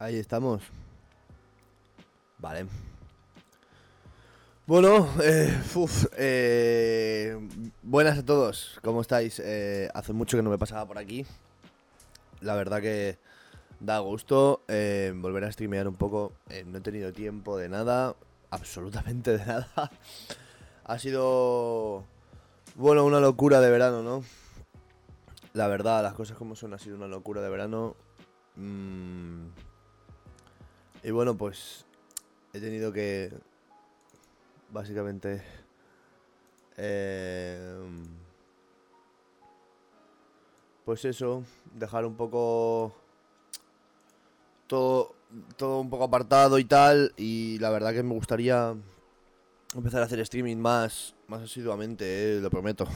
Ahí estamos. Vale. Bueno, buenas a todos, ¿cómo estáis? Hace mucho que no me pasaba por aquí. La verdad que da gusto volver a streamear un poco. No he tenido tiempo de nada, absolutamente de nada. Ha sido, bueno, una locura de verano, ¿no? La verdad, las cosas como son, ha sido una locura de verano. Y bueno, pues he tenido que... Básicamente pues eso, dejar un poco todo un poco apartado y tal. Y la verdad que me gustaría empezar a hacer streaming más asiduamente, lo prometo.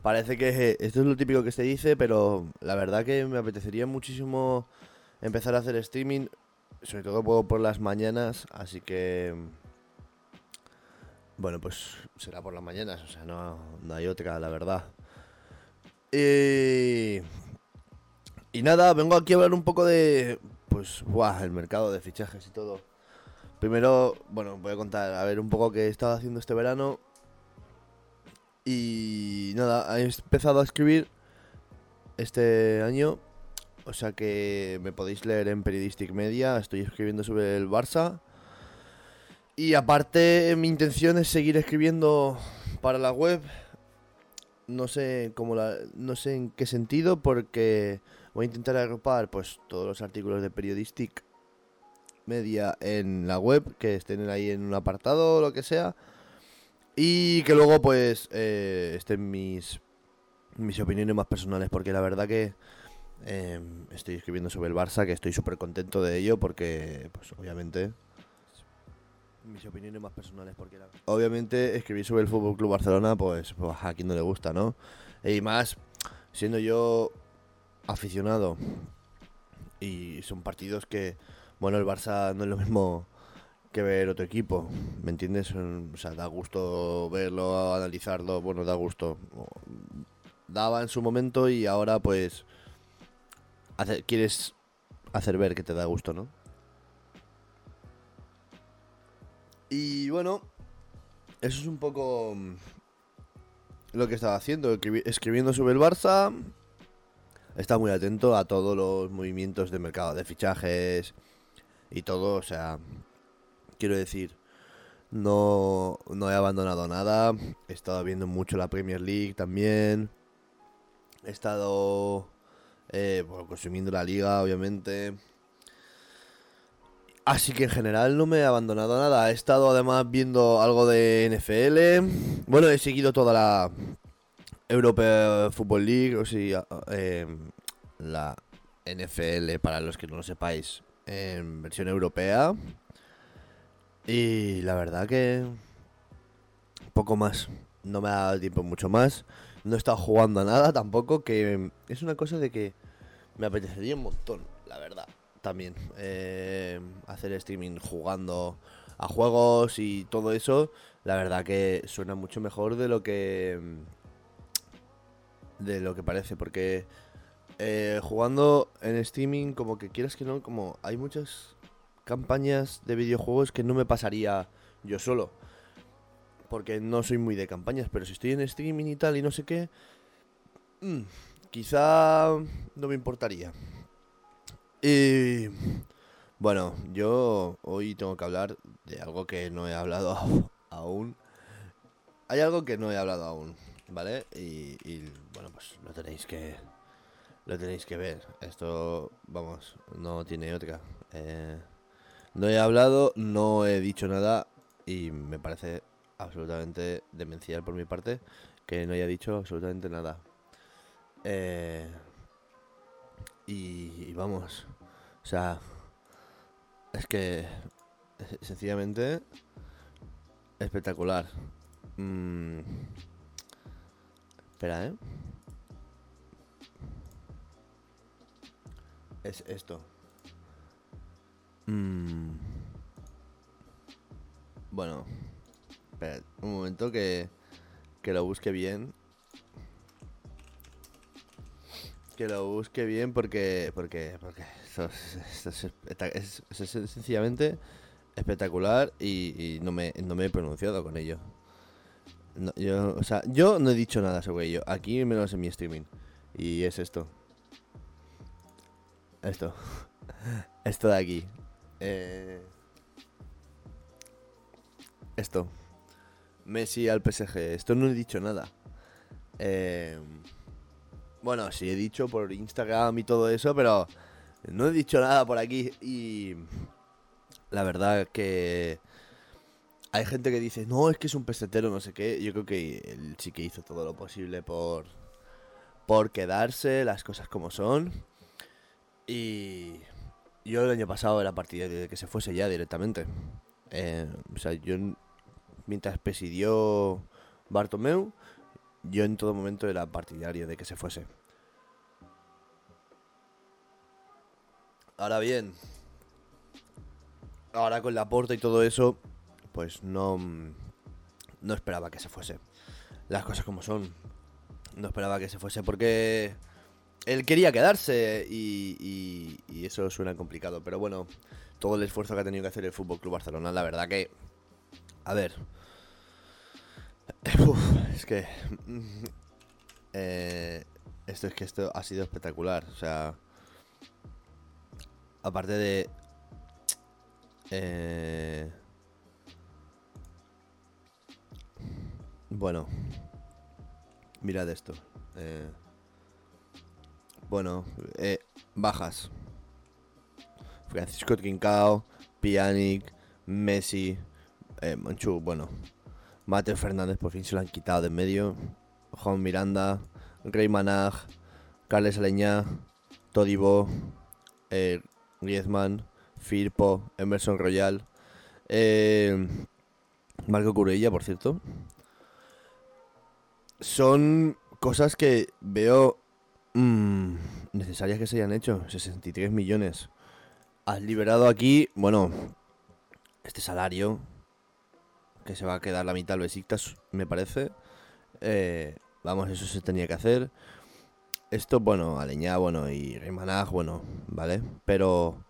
Parece que esto es lo típico que se dice, pero la verdad que me apetecería muchísimo empezar a hacer streaming, sobre todo por las mañanas. Así que... bueno, pues será por las mañanas, o sea, no hay otra, la verdad. Y nada, vengo aquí a hablar un poco de... pues, el mercado de fichajes y todo. Primero, bueno, voy a contar, a ver, un poco qué he estado haciendo este verano. Y nada, he empezado a escribir este año. O sea que me podéis leer en Periodistic Media, estoy escribiendo sobre el Barça. Y aparte, mi intención es seguir escribiendo para la web. No sé en qué sentido, porque voy a intentar agrupar pues todos los artículos de Periodistic Media en la web, que estén ahí en un apartado o lo que sea, y que luego pues estén mis opiniones más personales, porque la verdad que estoy escribiendo sobre el Barça, que estoy súper contento de ello, porque pues obviamente... mis opiniones más personales, porque obviamente escribir sobre el Fútbol Club Barcelona pues a quien no le gusta, ¿no? Y más siendo yo aficionado, y son partidos que, bueno, el Barça no es lo mismo que ver otro equipo, ¿me entiendes? O sea, da gusto verlo, analizarlo, bueno, da gusto, daba en su momento, y ahora pues quieres hacer ver que te da gusto, ¿no? Y bueno, eso es un poco lo que estaba haciendo, escribiendo sobre el Barça. Estaba muy atento a todos los movimientos de mercado, de fichajes y todo. O sea, quiero decir, no he abandonado nada. He estado viendo mucho la Premier League también. He estado consumiendo la Liga, obviamente. Así que en general no me he abandonado nada. He estado además viendo algo de NFL. Bueno, he seguido toda la Europea Football League, o sea, la NFL, para los que no lo sepáis, en versión europea. Y la verdad que poco más. No me ha dado tiempo mucho más. No he estado jugando a nada tampoco, que es una cosa de que me apetecería un montón, la verdad. También hacer streaming jugando a juegos y todo eso, la verdad que suena mucho mejor de lo que parece, porque jugando en streaming, como que quieras que no, como hay muchas campañas de videojuegos que no me pasaría yo solo, porque no soy muy de campañas, pero si estoy en streaming y tal y no sé qué, quizá no me importaría. Y bueno, yo hoy tengo que hablar de algo que no he hablado aún. Hay algo que no he hablado aún, ¿vale? Y bueno, pues lo tenéis que ver. Esto, vamos, no tiene otra. No he hablado, no he dicho nada, y me parece absolutamente demencial por mi parte que no haya dicho absolutamente nada. Y vamos, o sea, es que sencillamente espectacular. Espera, es esto. Bueno, espera un momento que lo busque bien. Porque Esto es sencillamente espectacular y no me he pronunciado con ello. No, yo no he dicho nada sobre ello. Aquí menos en mi streaming. Y es esto. Esto de aquí. Esto. Messi al PSG. Esto no he dicho nada. Bueno, sí he dicho por Instagram y todo eso, pero no he dicho nada por aquí. Y la verdad que hay gente que dice, no, es que es un pesetero, no sé qué. Yo creo que él sí que hizo todo lo posible por quedarse, las cosas como son. Y yo el año pasado era partidario de que se fuese ya directamente. Yo mientras presidió Bartomeu, yo en todo momento era partidario de que se fuese. Ahora bien, ahora con Laporta y todo eso, pues no esperaba que se fuese. Las cosas como son. No esperaba que se fuese porque él quería quedarse y eso suena complicado. Pero bueno, todo el esfuerzo que ha tenido que hacer el Fútbol Club Barcelona, la verdad que... A ver... es que... esto ha sido espectacular. O sea... Aparte de... Bueno... Mirad esto. Bajas. Francisco Trincao, Pjanic, Messi, Manchu, bueno. Mateo Fernández por fin se lo han quitado de en medio. Juan Miranda, Rey Manaj, Carles Aleñá, Todibo, Griezmann, Firpo, Emerson Royal, Marco Curella, por cierto. Son cosas que veo necesarias que se hayan hecho. 63 millones. Has liberado aquí, bueno, este salario que se va a quedar la mitad al Besiktas, me parece. Eso se tenía que hacer. Esto, bueno, Aleñá, bueno, y Rey Manaj, bueno, vale. Pero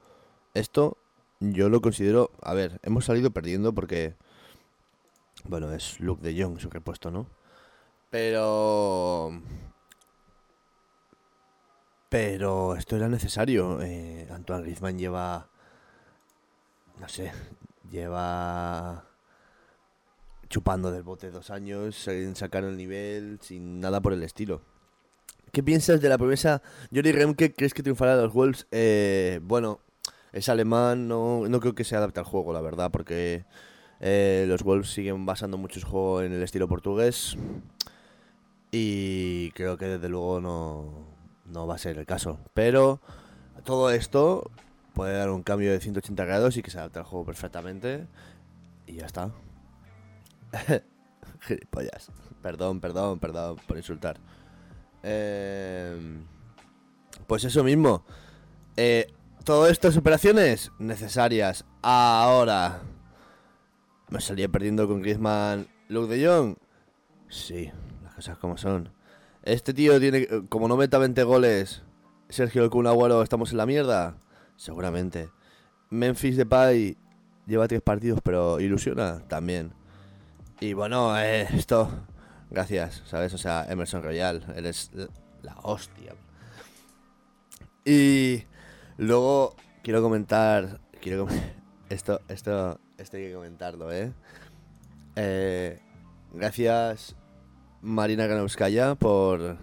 esto yo lo considero... A ver, hemos salido perdiendo porque... Bueno, es Luke de Jong su repuesto, ¿no? Pero esto era necesario. Antoine Griezmann lleva... No sé, lleva... Chupando del bote 2 años, sin sacar el nivel, sin nada por el estilo. ¿Qué piensas de la promesa Johnny Remke? ¿Crees que triunfará a los Wolves? Bueno, es alemán, no creo que se adapte al juego, la verdad, porque los Wolves siguen basando mucho su juego en el estilo portugués. Y creo que desde luego no va a ser el caso. Pero todo esto puede dar un cambio de 180 grados y que se adapte al juego perfectamente. Y ya está. Gilipollas. Perdón por insultar. Pues eso mismo. Todas estas operaciones necesarias. Ahora, ¿me salía perdiendo con Griezmann, Luke de Jong? Sí. Cosas como son. Este tío tiene... Como no meta 20 goles, Sergio, el Kun Agüero, ¿estamos en la mierda? Seguramente. Memphis Depay lleva 3 partidos, pero ilusiona también. Y bueno, esto... Gracias, ¿sabes? O sea, Emerson Royal, eres la hostia. Y luego quiero comentar... Esto hay que comentarlo, ¿eh? Gracias... Marina Granovskaya por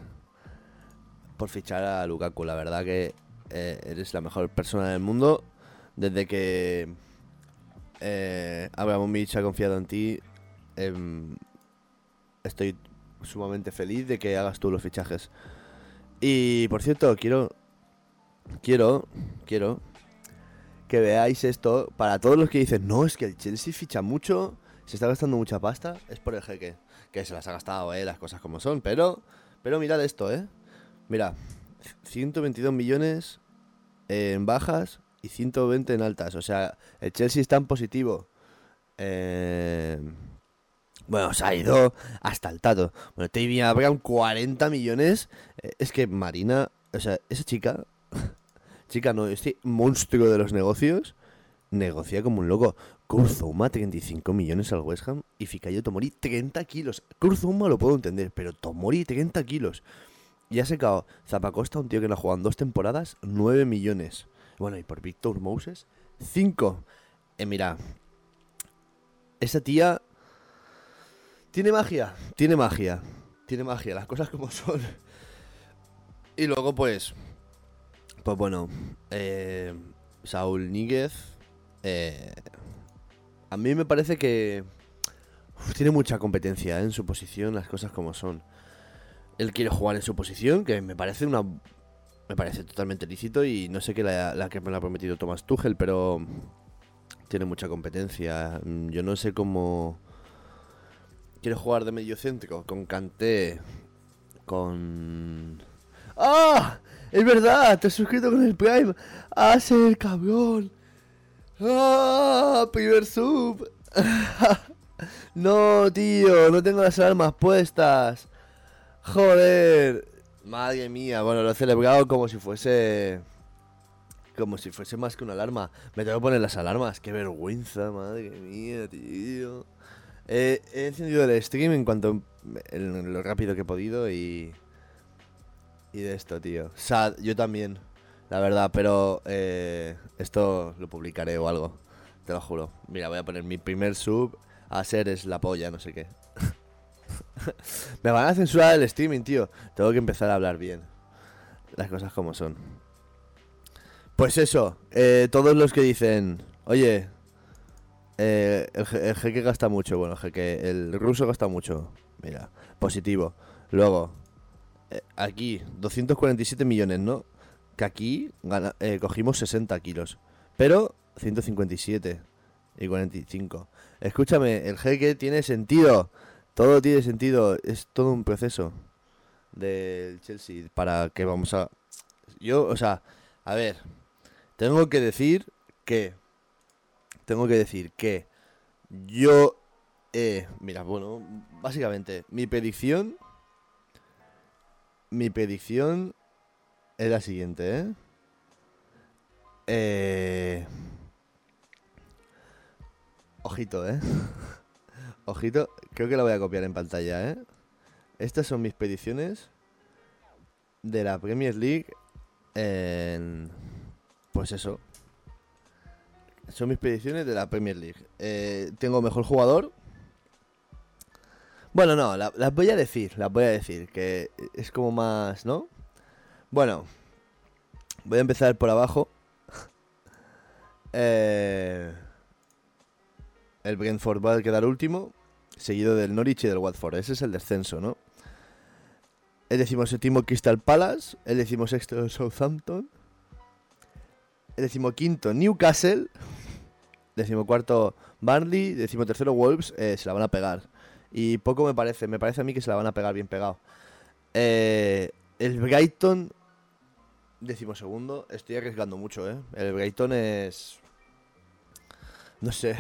fichar a Lukaku. La verdad que eres la mejor persona del mundo. Desde que Abramovich ha confiado en ti, estoy sumamente feliz de que hagas tú los fichajes. Y por cierto, quiero que veáis esto. Para todos los que dicen, no, es que el Chelsea ficha mucho, se está gastando mucha pasta, es por el jeque. Que se las ha gastado, las cosas como son. Pero mirad esto, Mira, 122 millones en bajas y 120 en altas. O sea, el Chelsea está en positivo. Bueno, se ha ido hasta el tato. Bueno, Tammy Abraham, 40 millones. Es que Marina, o sea, esa chica... Chica, no, este monstruo de los negocios negocia como un loco. Kurzuma, 35 millones al West Ham, y Fikayo Tomori, 30 kilos. Kurzuma lo puedo entender, pero Tomori, 30 kilos. Y ha secado Zapacosta, un tío que no ha jugado en 2 temporadas, 9 millones. Bueno, y por Víctor Moses, 5. Mira, esa tía tiene magia, las cosas como son. Y luego pues bueno, Saúl Níguez, a mí me parece que tiene mucha competencia en su posición, las cosas como son. Él quiere jugar en su posición, que me parece totalmente lícito, y no sé qué que me la ha prometido Thomas Tuchel, pero tiene mucha competencia. Yo no sé cómo quiere jugar de mediocentro con Kanté, con... ¡Ah! ¡Es verdad! ¡Te has suscrito con el Prime! ¡Hacer, cabrón! ¡Ah! ¡Primer sub! No, tío, no tengo las alarmas puestas. ¡Joder! Madre mía, bueno, lo he celebrado como si fuese más que una alarma. Me tengo que poner las alarmas, qué vergüenza, madre mía, tío. He encendido el stream en cuanto en lo rápido que he podido y de esto, tío. Sad, yo también, la verdad, pero esto lo publicaré o algo, te lo juro. Mira, voy a poner mi primer sub a ser es la polla, no sé qué. Me van a censurar el streaming, tío. Tengo que empezar a hablar bien. Las cosas como son. Pues eso, todos los que dicen, oye, el jeque gasta mucho. Bueno, el ruso gasta mucho. Mira, positivo. Luego, aquí, 247 millones, ¿no? Que aquí cogimos 60 kilos. Pero 157 y 45. Escúchame, el jeque tiene sentido. Todo tiene sentido. Es todo un proceso del Chelsea para que vamos a... Yo, o sea, a ver, tengo que decir que yo... mira, bueno, básicamente mi predicción es la siguiente, Ojito, creo que la voy a copiar en pantalla, Estas son mis predicciones de la Premier League en... Pues eso. Son mis predicciones de la Premier League. Tengo mejor jugador. Bueno, no, las voy a decir, que es como más, ¿no? Bueno, voy a empezar por abajo. El Brentford va a quedar último, seguido del Norwich y del Watford. Ese es el descenso, ¿no? El 17º Crystal Palace, el 16º Southampton, el 15º Newcastle, 14º Burnley, 13º Wolves. Se la van a pegar. Y poco me parece a mí que se la van a pegar bien pegado. El Brighton, 12º, estoy arriesgando mucho, El Brighton es... No sé,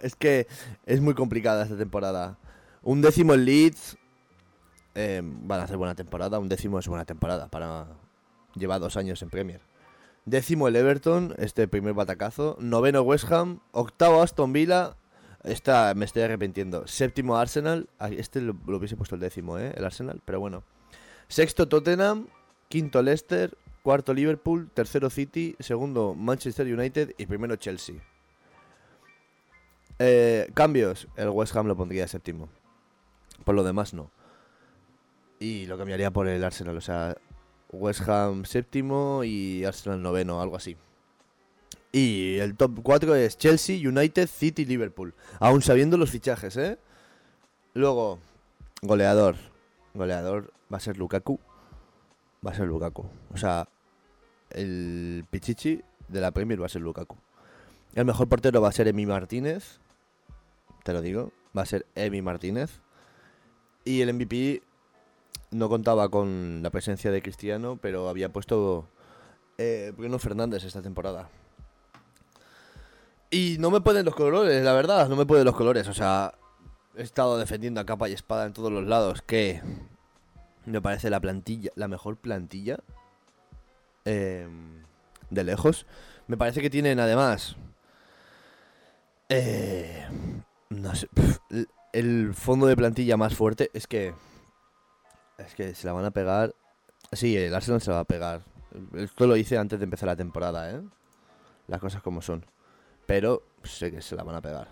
es que es muy complicada esta temporada. 11º en Leeds, van a hacer buena temporada. 11º es buena temporada para... Lleva 2 años en Premier. 10º el Everton, este primer batacazo. 9º West Ham, 8º Aston Villa. Esta me estoy arrepintiendo. 7º Arsenal, este lo hubiese puesto el 10º, el Arsenal, pero bueno. 6º Tottenham, 5º Leicester, 4º Liverpool, 3º City, 2º Manchester United y 1º Chelsea. Cambios, el West Ham lo pondría 7º. Por lo demás no. Y lo cambiaría por el Arsenal, o sea, West Ham 7º y Arsenal 9º, algo así. Y el top 4 es Chelsea, United, City, Liverpool. Aún sabiendo los fichajes, Luego, goleador va a ser Lukaku. O sea, el pichichi de la Premier va a ser Lukaku. El mejor portero va a ser Emi Martínez. Te lo digo, va a ser Emi Martínez. Y el MVP no contaba con la presencia de Cristiano, pero había puesto Bruno Fernández esta temporada. Y no me pueden los colores, la verdad, o sea, he estado defendiendo a capa y espada en todos los lados que me parece la mejor plantilla de lejos. Me parece que tienen además no sé, el fondo de plantilla más fuerte. Es que se la van a pegar. Sí, el Arsenal se la va a pegar. Esto lo hice antes de empezar la temporada, ¿eh? Las cosas como son. Pero sé que se la van a pegar.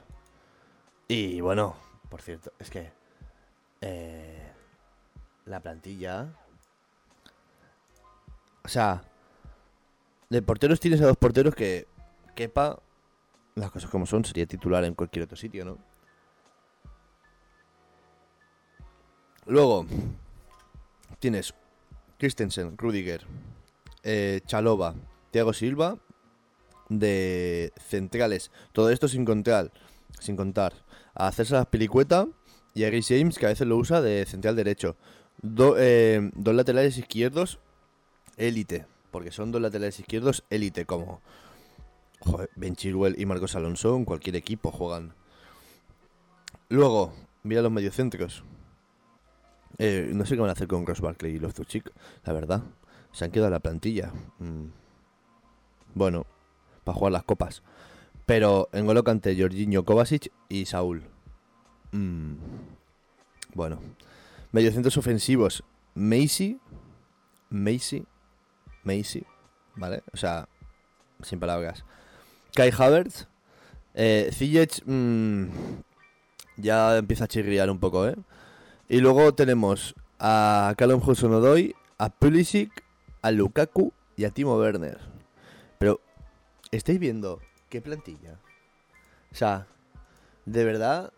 Y bueno, por cierto, es que la plantilla, o sea, de porteros tienes a dos porteros que Kepa, las cosas como son, sería titular en cualquier otro sitio, ¿no? Luego tienes Christensen, Rüdiger, Chalobah, Thiago Silva de centrales. Todo esto sin contar a César Azpilicueta y a Rhys James, que a veces lo usa de central derecho. Dos laterales izquierdos élite, porque son dos laterales izquierdos élite, como Ben Chilwell y Marcos Alonso en cualquier equipo juegan. Luego, mira los mediocentros. No sé qué van a hacer con Ross Barkley y Loftus-Cheek, la verdad. Se han quedado en la plantilla. Bueno, para jugar las copas. Pero en N'Golo Kanté, Jorginho, Kovacic y Saúl. Bueno, mediocentros ofensivos. Macy, ¿vale? O sea, sin palabras. Kai Havertz, Ziyech, ya empieza a chirriar un poco, ¿eh? Y luego tenemos a Callum Hudson-Odoi, a Pulisic, a Lukaku y a Timo Werner. Pero, ¿estáis viendo qué plantilla? O sea, de verdad,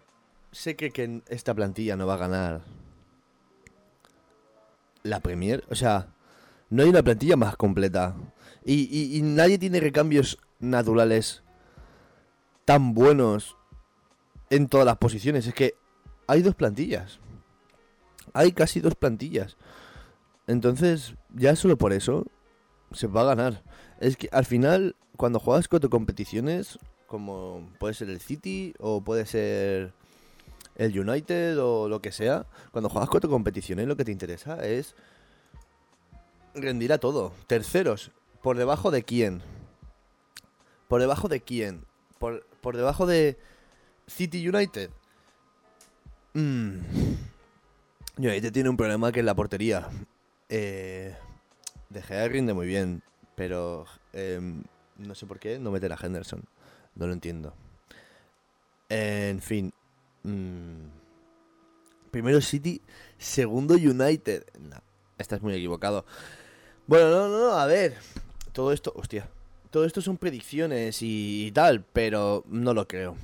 sé que esta plantilla no va a ganar la Premier. O sea, no hay una plantilla más completa. Y nadie tiene recambios naturales tan buenos en todas las posiciones. Es que hay dos plantillas. Hay casi dos plantillas. Entonces, ya solo por eso se va a ganar. Es que al final, cuando juegas con competiciones, como puede ser el City o puede ser el United o lo que sea, cuando juegas con competiciones lo que te interesa es rendir a todo. Terceros, ¿por debajo de quién? ¿Por debajo de quién? ¿Por debajo de City United? United tiene un problema que es la portería. De Gea rinde muy bien, pero no sé por qué no meter a Henderson. No lo entiendo. En fin. Primero City, segundo United. No, estás muy equivocado. Bueno, no, a ver. Todo esto, hostia. Todo esto son predicciones y tal, pero no lo creo.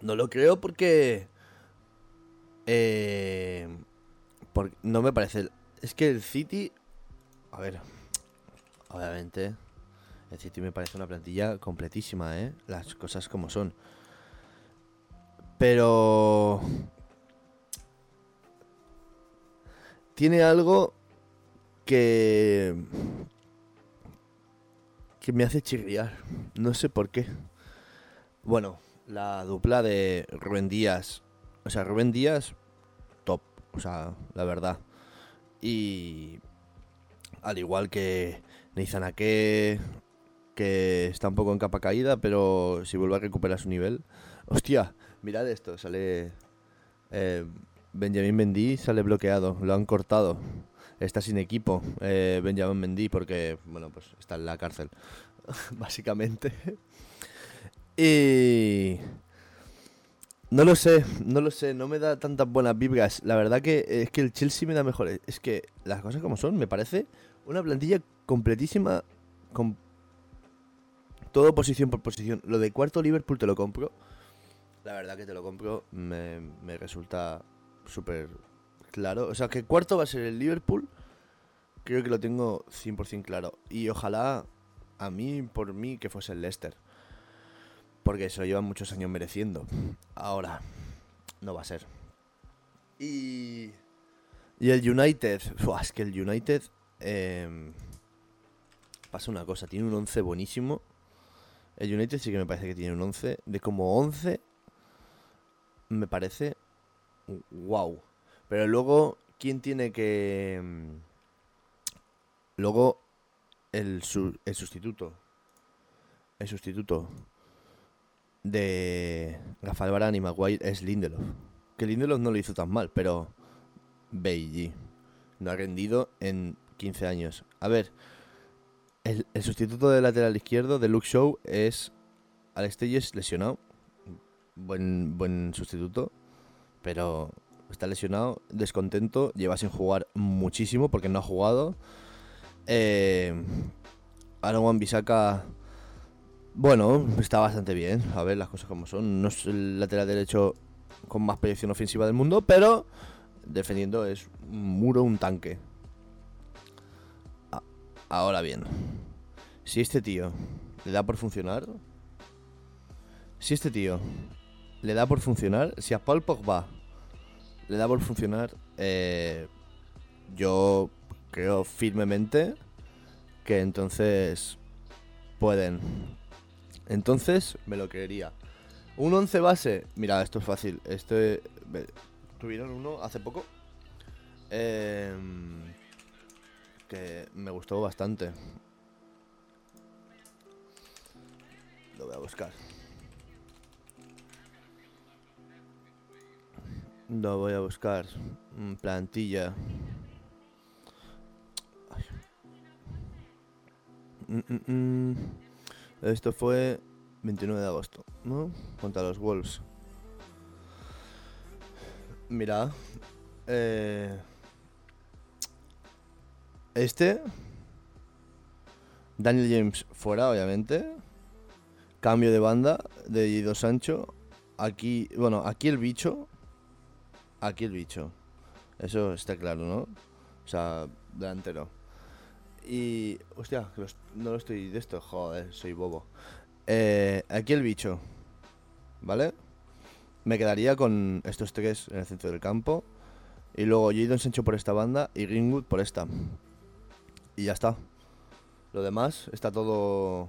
No lo creo porque no me parece. Es que el City, a ver, obviamente el City me parece una plantilla completísima, ¿eh? Las cosas como son. Pero tiene algo que me hace chirriar. No sé por qué. Bueno, la dupla de Rubén Díaz. O sea, Rubén Díaz, top. O sea, la verdad. Y al igual que Nathan Ake, que está un poco en capa caída, pero si vuelve a recuperar su nivel. Hostia, mirad esto, sale Benjamin Mendy, sale bloqueado, lo han cortado. Está sin equipo Benjamin Mendy porque, bueno, pues está en la cárcel, básicamente. Y No lo sé, no me da tantas buenas vibras. La verdad que es que el Chelsea me da mejor. Es que las cosas como son, me parece una plantilla completísima, con todo posición por posición. Lo de cuarto Liverpool te lo compro. La verdad que te lo compro, me resulta súper claro. O sea, que cuarto va a ser el Liverpool, creo que lo tengo 100% claro. Y ojalá, por mí, que fuese el Leicester. Porque se lo llevan muchos años mereciendo. Ahora, no va a ser. Y el United. Uf, es que el United pasa una cosa, tiene un 11 buenísimo. El United sí que me parece que tiene un 11. De como 11 me parece wow. Pero luego, ¿quién tiene que...? Luego el sustituto de Gafalvarán y Maguire es Lindelof. Que Lindelof no lo hizo tan mal, pero Bailly no ha rendido en 15 años. A ver, el sustituto de lateral izquierdo de Luke Shaw es Alex Telles, lesionado. Buen sustituto, pero está lesionado, descontento, lleva sin jugar muchísimo porque no ha jugado. Aaron Wan-Bissaka, bueno, está bastante bien, a ver las cosas como son. No es el lateral derecho con más proyección ofensiva del mundo, pero defendiendo es un muro, un tanque. Ahora bien, si este tío le da por funcionar, si a Paul Pogba le da por funcionar, yo creo firmemente que entonces pueden. Entonces me lo creería. Un 11 base. Mira, esto es fácil. Tuvieron uno hace poco, que me gustó bastante. Lo voy a buscar. Plantilla. Esto fue 29 de agosto, ¿no? Contra los Wolves. Mira, Daniel James fuera, obviamente. Cambio de banda de Guido Sancho. Aquí el bicho. Eso está claro, ¿no? O sea, delantero. Y... hostia, no lo estoy de esto. Joder, soy bobo. Aquí el bicho, ¿vale? Me quedaría con estos tres en el centro del campo. Y luego Jadon Sancho por esta banda y Greenwood por esta. Y ya está. Lo demás está todo... O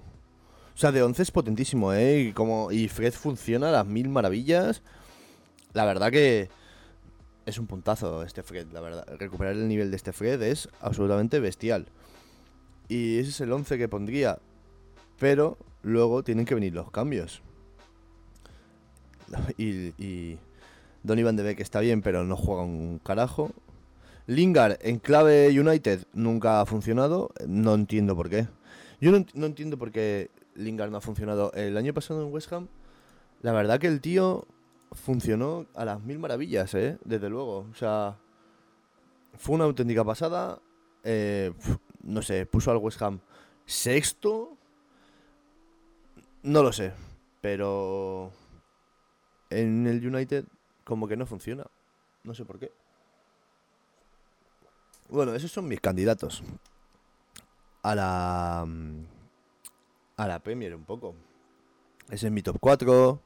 sea, de 11 es potentísimo, ¿eh? Y Fred funciona a las mil maravillas. La verdad que... es un puntazo este Fred, la verdad. Recuperar el nivel de este Fred es absolutamente bestial. Y ese es el 11 que pondría. Pero luego tienen que venir los cambios. Y Donny van de Beek está bien, pero no juega un carajo. Lingard en clave United nunca ha funcionado. No entiendo por qué. Yo no entiendo por qué Lingard no ha funcionado. El año pasado en West Ham, la verdad que el tío... funcionó a las mil maravillas, desde luego. O sea, fue una auténtica pasada. No sé, puso al West Ham sexto. No lo sé, pero en el United como que no funciona. No sé por qué. Bueno, esos son mis candidatos a la Premier un poco. Ese es mi top 4.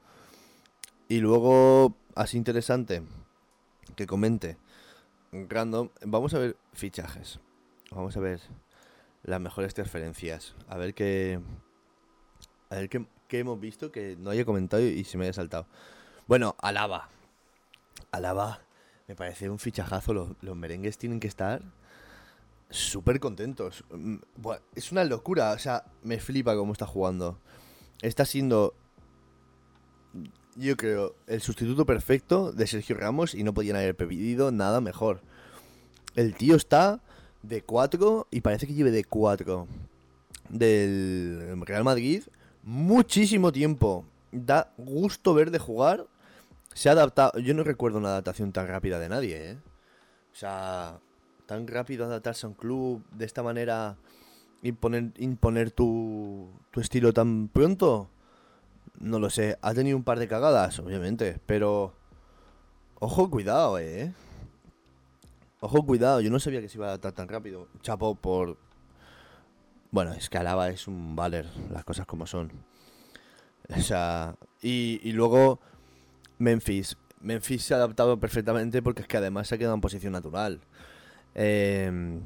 Y luego, así interesante, que comente random, vamos a ver fichajes, vamos a ver las mejores transferencias, a ver qué hemos visto que no haya comentado y se me haya saltado. Bueno, Alaba, me parece un fichajazo. Los merengues tienen que estar súper contentos. Bueno, es una locura, o sea, me flipa cómo está jugando. Está siendo... yo creo el sustituto perfecto de Sergio Ramos y no podían haber pedido nada mejor. El tío está de 4 y parece que lleve de 4 del Real Madrid muchísimo tiempo. Da gusto ver de jugar. Se ha adaptado. Yo no recuerdo una adaptación tan rápida de nadie, O sea, tan rápido adaptarse a un club de esta manera y imponer tu estilo tan pronto. No lo sé, ha tenido un par de cagadas, obviamente, pero... ojo, cuidado, Ojo, cuidado, yo no sabía que se iba a adaptar tan rápido. Chapo por... bueno, es que Alaba es un valer, las cosas como son. O sea... Y luego... Memphis se ha adaptado perfectamente porque es que además se ha quedado en posición natural. Está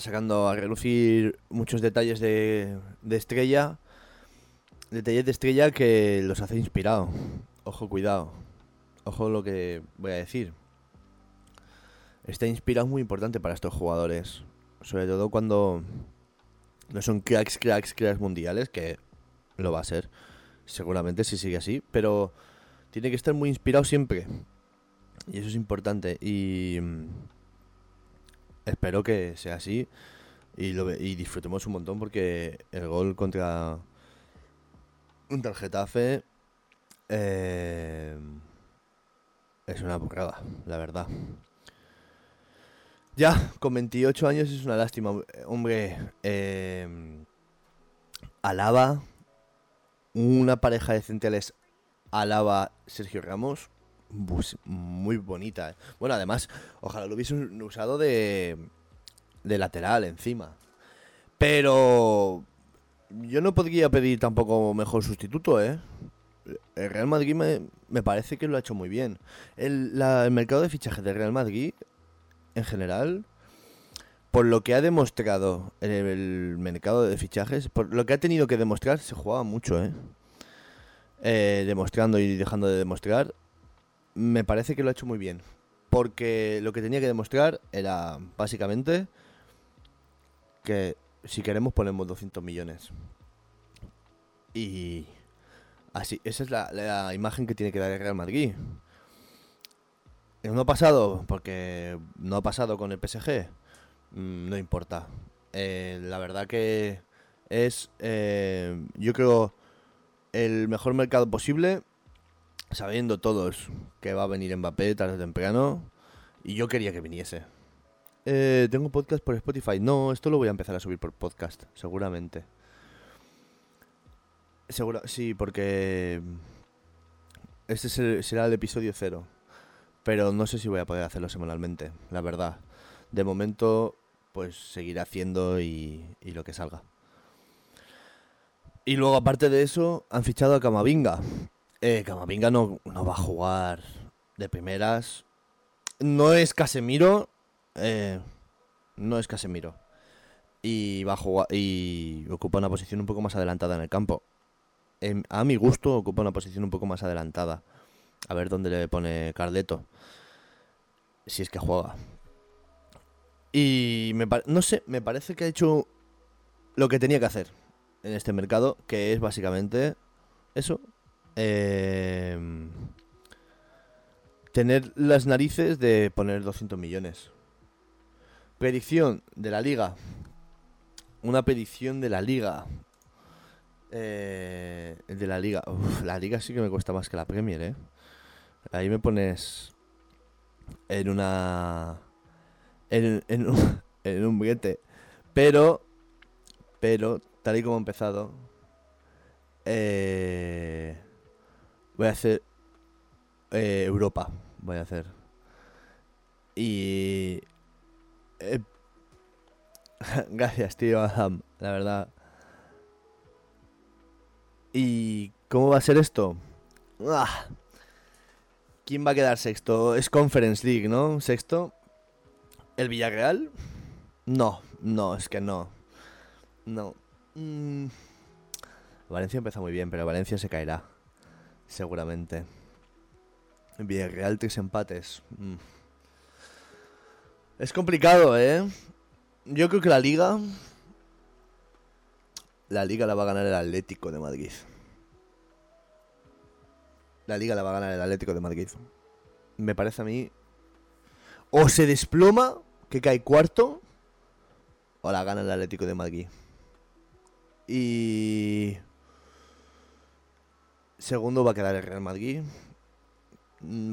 sacando a relucir muchos detalles de estrella... detalles de estrella que los hace inspirado. Ojo, cuidado. Ojo lo que voy a decir. Está inspirado es muy importante para estos jugadores. Sobre todo cuando No son cracks mundiales, que lo va a ser, seguramente, si sigue así, pero tiene que estar muy inspirado siempre. Y eso es importante. Y espero que sea así y disfrutemos un montón, porque el gol contra el Getafe es una burrada, la verdad. Ya, con 28 años es una lástima. Hombre, Alaba, una pareja de centrales Alaba-Sergio Ramos, muy bonita, ¿eh? Bueno, además, ojalá lo hubiesen usado de lateral encima. Pero yo no podría pedir tampoco mejor sustituto, ¿eh? El Real Madrid me parece que lo ha hecho muy bien. El mercado de fichajes del Real Madrid, en general, por lo que ha demostrado en el mercado de fichajes, por lo que ha tenido que demostrar, se jugaba mucho, ¿eh? Demostrando y dejando de demostrar, me parece que lo ha hecho muy bien. Porque lo que tenía que demostrar era, básicamente, que si queremos ponemos 200 millones. Y así, esa es la imagen que tiene que dar el Real Madrid. No ha pasado, porque no ha pasado con el PSG. No importa. La verdad que es, yo creo, el mejor mercado posible, sabiendo todos que va a venir Mbappé tarde o temprano. Y yo quería que viniese. Tengo podcast por Spotify. No, esto lo voy a empezar a subir por podcast, seguramente. Sí, porque este será el episodio 0. Pero no sé si voy a poder hacerlo semanalmente, la verdad. De momento, pues seguiré haciendo y lo que salga. Y luego, aparte de eso, han fichado a Camavinga. Camavinga no va a jugar de primeras. No es Casemiro. Y va a jugar y ocupa una posición un poco más adelantada en el campo. A mi gusto, ocupa una posición un poco más adelantada. A ver dónde le pone Carleto, si es que juega. Y me parece que ha hecho lo que tenía que hacer en este mercado, que es básicamente eso, tener las narices de poner 200 millones. Predicción de la liga. Una predicción de la liga. De la liga. Uf, la liga sí que me cuesta más que la Premier, ¿eh? Ahí me pones en un billete. Pero tal y como he empezado, voy a hacer Europa. Voy a hacer. Y gracias, tío Adam, la verdad. ¿Y cómo va a ser esto? ¡Ah! ¿Quién va a quedar sexto? Es Conference League, ¿no? ¿Sexto? ¿El Villarreal? No, es que no. No. Valencia empezó muy bien, pero Valencia se caerá. Seguramente. Villarreal, 3 empates. Es complicado, ¿eh? Yo creo que la Liga la va a ganar el Atlético de Madrid. La Liga la va a ganar el Atlético de Madrid. Me parece a mí. O se desploma, que cae cuarto, o la gana el Atlético de Madrid. Y segundo va a quedar el Real Madrid.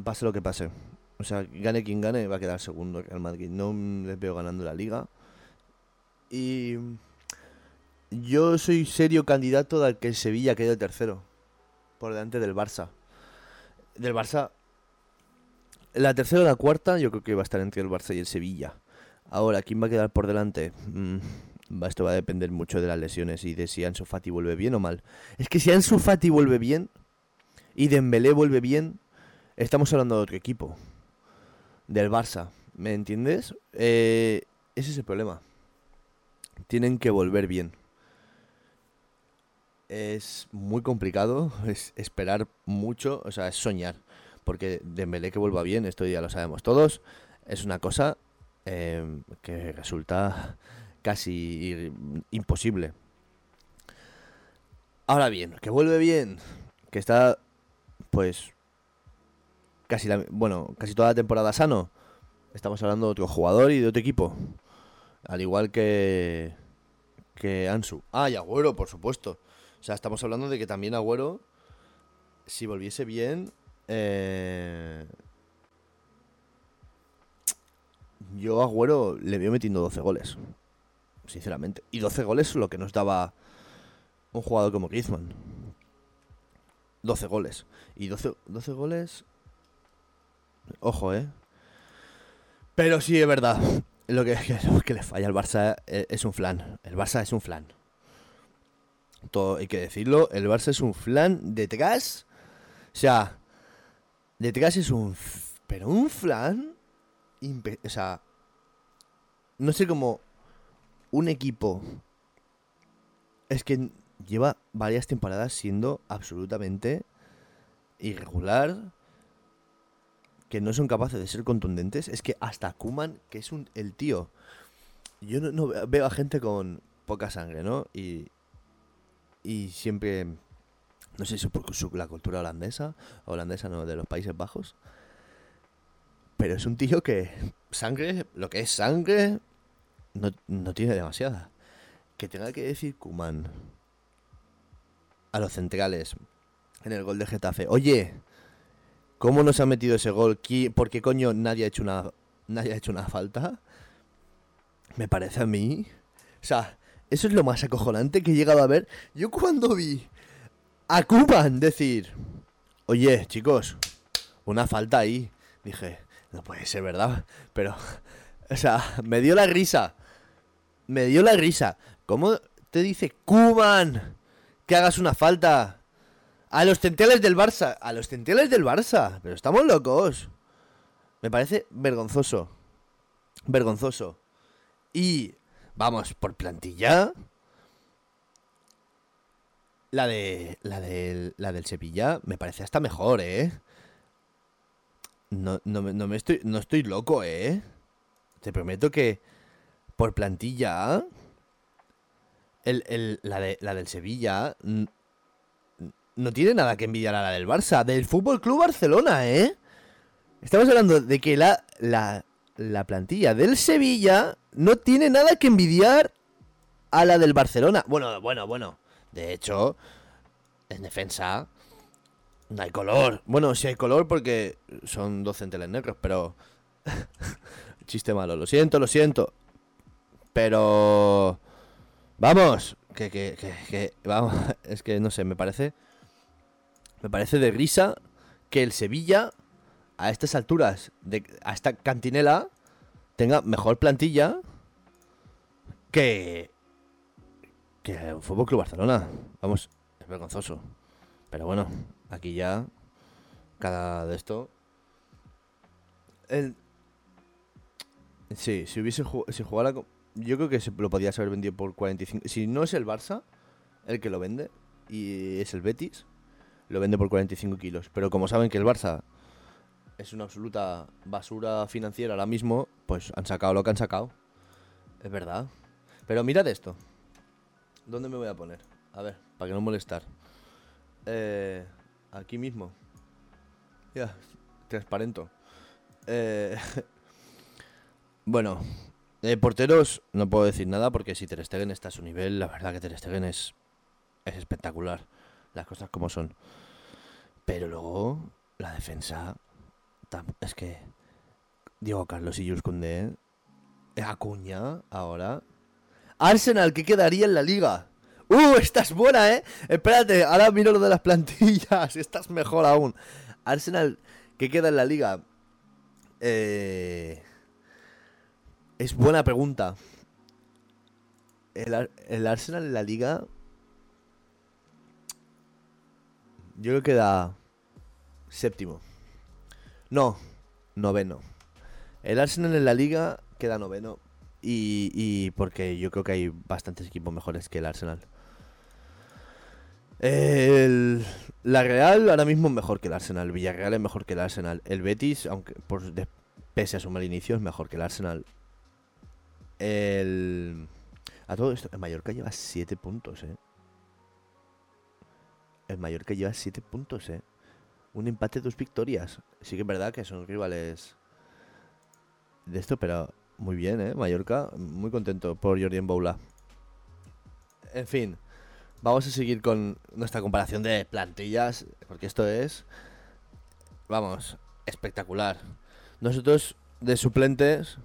Pase lo que pase. O sea, gane quien gane, va a quedar segundo el Real Madrid. No les veo ganando la Liga. Y yo soy serio candidato a que el Sevilla quede tercero, por delante del Barça. Del Barça, la tercera o la cuarta, yo creo que va a estar entre el Barça y el Sevilla. Ahora, ¿quién va a quedar por delante? Esto va a depender mucho de las lesiones y de si Ansu Fati vuelve bien o mal. Es que si Ansu Fati vuelve bien y Dembélé vuelve bien, estamos hablando de otro equipo, del Barça, ¿me entiendes? Ese es el problema. Tienen que volver bien. Es muy complicado, es esperar mucho, o sea, es soñar. Porque Dembélé que vuelva bien, esto ya lo sabemos todos, es una cosa que resulta casi imposible. Ahora bien, que vuelve bien, que está pues casi toda la temporada sano. Estamos hablando de otro jugador y de otro equipo. Al igual que Ansu. Ah, y Agüero, por supuesto. O sea, estamos hablando de que también Agüero, si volviese bien, yo a Agüero le veo metiendo 12 goles, sinceramente. Y 12 goles lo que nos daba un jugador como Griezmann. 12 goles. Y 12 goles... Ojo, ¿eh? Pero sí, es verdad. Lo que le falla al Barça es un flan. El Barça es un flan. Todo hay que decirlo. El Barça es un flan detrás. O sea, detrás es un... Pero un flan... O sea, no sé cómo un equipo... Es que lleva varias temporadas siendo absolutamente irregular, que no son capaces de ser contundentes. Es que hasta Koeman, que es el tío... Yo no veo a gente con poca sangre, ¿no? Y siempre... No sé si es por la cultura holandesa no, de los Países Bajos. Pero es un tío que sangre, lo que es sangre, no tiene demasiada. Que tenga que decir Koeman a los centrales en el gol de Getafe: oye, ¿cómo nos ha metido ese gol? ¿Por qué coño nadie ha hecho una falta? Me parece a mí. O sea, eso es lo más acojonante que he llegado a ver. Yo cuando vi a Koeman decir: oye, chicos, una falta ahí, dije, no puede ser, ¿verdad? Pero, o sea, me dio la risa. Me dio la risa. ¿Cómo te dice Koeman que hagas una falta? A los centrales del Barça. A los centrales del Barça. Pero estamos locos. Me parece vergonzoso. Vergonzoso. Y, vamos, por plantilla... La del Sevilla me parece hasta mejor, ¿eh? No estoy loco, ¿eh? Te prometo que por plantilla la del Sevilla no tiene nada que envidiar a la del Barça, del Fútbol Club Barcelona, ¿eh? Estamos hablando de que la plantilla del Sevilla no tiene nada que envidiar a la del Barcelona. Bueno. De hecho, en defensa no hay color. Bueno, sí hay color porque son dos centeles negros, pero... Chiste malo, lo siento. Pero... Vamos, que vamos, es que no sé, me parece de risa que el Sevilla, a estas alturas, a esta cantinela, tenga mejor plantilla que el Fútbol Club Barcelona. Vamos, es vergonzoso. Pero bueno, aquí ya cada de esto. Sí, si jugara, yo creo que lo podías haber vendido por 45. Si no es el Barça el que lo vende y es el Betis, lo vende por 45 kilos. Pero como saben que el Barça es una absoluta basura financiera ahora mismo, pues han sacado lo que han sacado. Es verdad. Pero mirad esto. ¿Dónde me voy a poner? A ver, para que no molestar. Aquí mismo. Ya, transparento. Bueno, porteros no puedo decir nada porque si Ter Stegen está a su nivel, la verdad que Ter Stegen es espectacular. Las cosas como son. Pero luego, la defensa... Es que... Diego Carlos y Jules Koundé, Acuña, ahora... Arsenal, que quedaría en la liga. Esta es buena, ¿eh? Espérate, ahora miro lo de las plantillas. Estás mejor aún. Arsenal, que queda en la liga. Es buena pregunta. El Arsenal en la liga, yo creo que queda séptimo. No, noveno. El Arsenal en la liga queda noveno. Y porque yo creo que hay bastantes equipos mejores que el Arsenal. La Real ahora mismo es mejor que el Arsenal. Villarreal es mejor que el Arsenal. El Betis, aunque pese a su mal inicio, es mejor que el Arsenal. A todo esto, el Mallorca lleva 7 puntos, ¿eh? El Mallorca lleva 7 puntos, ¿eh? Un empate, 2 victorias. Sí que es verdad que son rivales de esto, pero muy bien, ¿eh? Mallorca, muy contento por Jordi Mboula. En fin, vamos a seguir con nuestra comparación de plantillas, porque esto es, vamos, espectacular. Nosotros, de suplentes,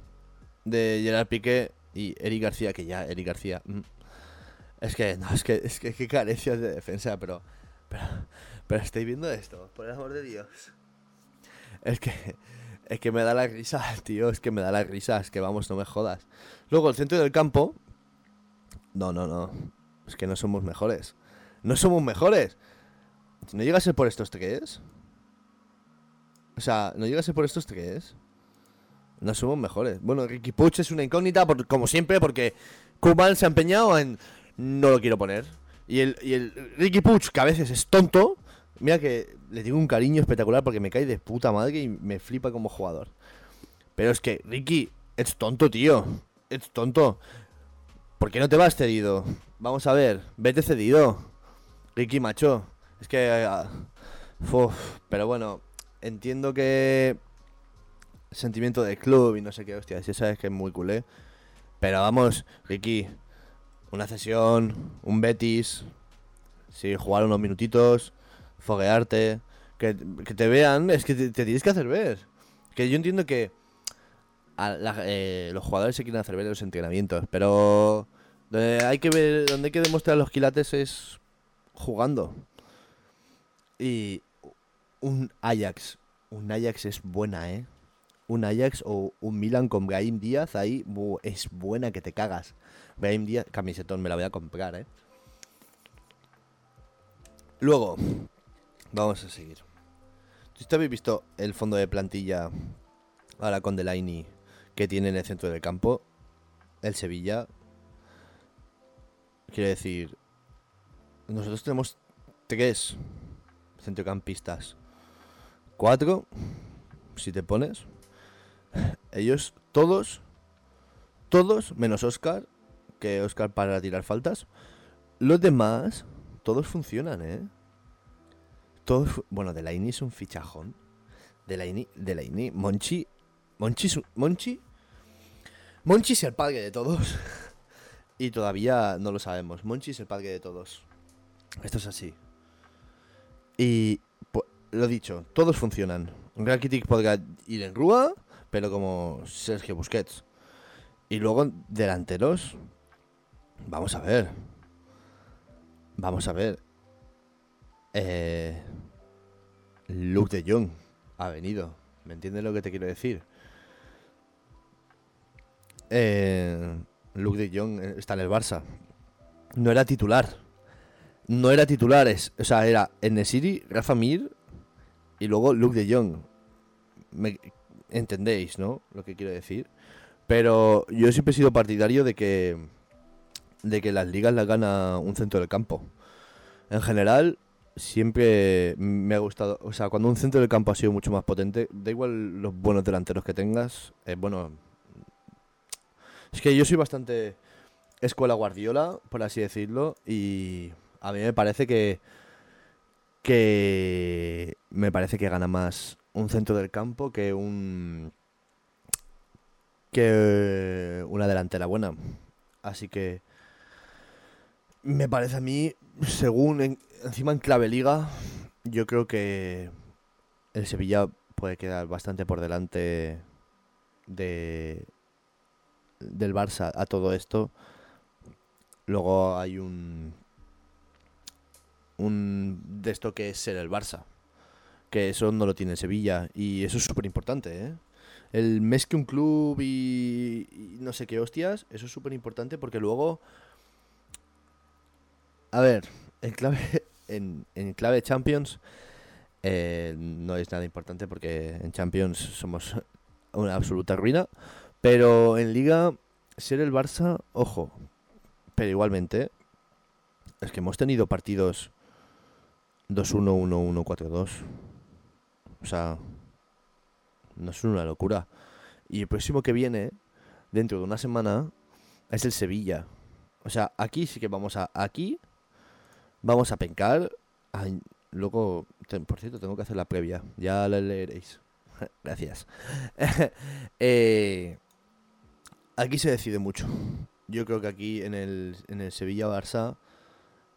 de Gerard Piqué y Eric García, que ya, Eric García... Es que carencias de defensa, pero estoy viendo esto, por el amor de Dios. Es que me da la risa, tío, es que vamos, no me jodas. Luego, el centro del campo, no, es que no somos mejores. ¿No llega a ser por estos tres? No somos mejores. Bueno, Riqui Puig es una incógnita, como siempre, porque Koeman se ha empeñado en... No lo quiero poner. Y el Riqui Puig, que a veces es tonto. Mira que le tengo un cariño espectacular porque me cae de puta madre y me flipa como jugador. Pero es que Riqui es tonto, tío. Es tonto. ¿Por qué no te vas cedido? Vamos a ver, vete cedido, Riqui, macho. Es que... pero bueno, entiendo que... Sentimiento de club y no sé qué, hostia. Si sabes que es muy culé. Pero vamos, Riqui... Una cesión, un Betis, sí, jugar unos minutitos, foguearte, que te vean, es que te tienes que hacer ver. Que yo entiendo que los jugadores se quieren hacer ver en los entrenamientos, pero donde hay que demostrar los quilates es jugando. Y un Ajax es buena, ¿eh? Un Ajax o un Milan con Brahim Díaz ahí, es buena que te cagas. Brahim Díaz, camisetón, me la voy a comprar, ¿eh? Luego, vamos a seguir. ¿Ustedes habéis visto el fondo de plantilla ahora con Delaney que tiene en el centro del campo? El Sevilla. Quiero decir, nosotros tenemos 3 centrocampistas. 4, si te pones... Ellos todos, menos Óscar, que Óscar para tirar faltas. Los demás, todos funcionan, ¿eh? Bueno, Delaney es un fichajón. Delaney, Monchi es el padre de todos. Y todavía no lo sabemos. Monchi es el padre de todos. Esto es así. Y, pues, lo dicho, todos funcionan. Rakitic podrá ir en Rúa, pero como Sergio Busquets. Y luego, delanteros. Vamos a ver. Luke de Jong ha venido. ¿Me entiendes lo que te quiero decir? Luke de Jong está en el Barça. No era titular, o sea, era En-Nesyri, Rafa Mir y luego Luke de Jong. ¿Entendéis, no? Lo que quiero decir. Pero yo siempre he sido partidario de que las ligas las gana un centro del campo. En general, siempre me ha gustado... O sea, cuando un centro del campo ha sido mucho más potente, da igual los buenos delanteros que tengas. Es que yo soy bastante escuela Guardiola, por así decirlo, y a mí me parece que me parece que gana más un centro del campo que una delantera buena. Así que me parece a mí, encima en clave liga, yo creo que el Sevilla puede quedar bastante por delante del Barça a todo esto. Luego hay un de esto que es ser el Barça, que eso no lo tiene el Sevilla, y eso es súper importante, ¿eh? El mes que un club y no sé qué hostias, eso es súper importante porque luego... A ver, en clave Champions no es nada importante porque en Champions somos una absoluta ruina, pero en Liga ser el Barça, ojo, pero igualmente es que hemos tenido partidos 2-1, 1-1, 4-2, o sea... No es una locura. Y el próximo que viene, dentro de una semana, es el Sevilla. O sea, aquí sí que vamos a... Aquí vamos a pencar. Ay, luego, por cierto, tengo que hacer la previa. Ya la leeréis. Gracias. Aquí se decide mucho. Yo creo que aquí en el Sevilla-Barça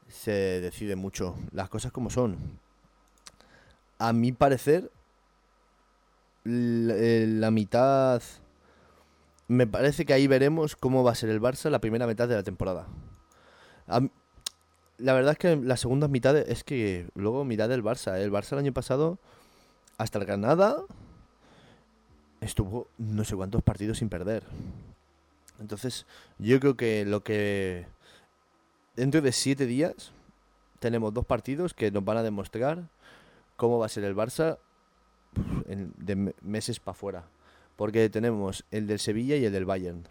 se decide mucho. Las cosas como son. A mi parecer, la mitad... Me parece que ahí veremos cómo va a ser el Barça la primera mitad de la temporada. La verdad es que las segundas mitades... Es que luego mirad el Barça. El Barça el año pasado, hasta el Granada, estuvo no sé cuántos partidos sin perder. Entonces, yo creo que dentro de 7 días tenemos 2 partidos que nos van a demostrar cómo va a ser el Barça de meses para afuera. Porque tenemos el del Sevilla y el del Bayern.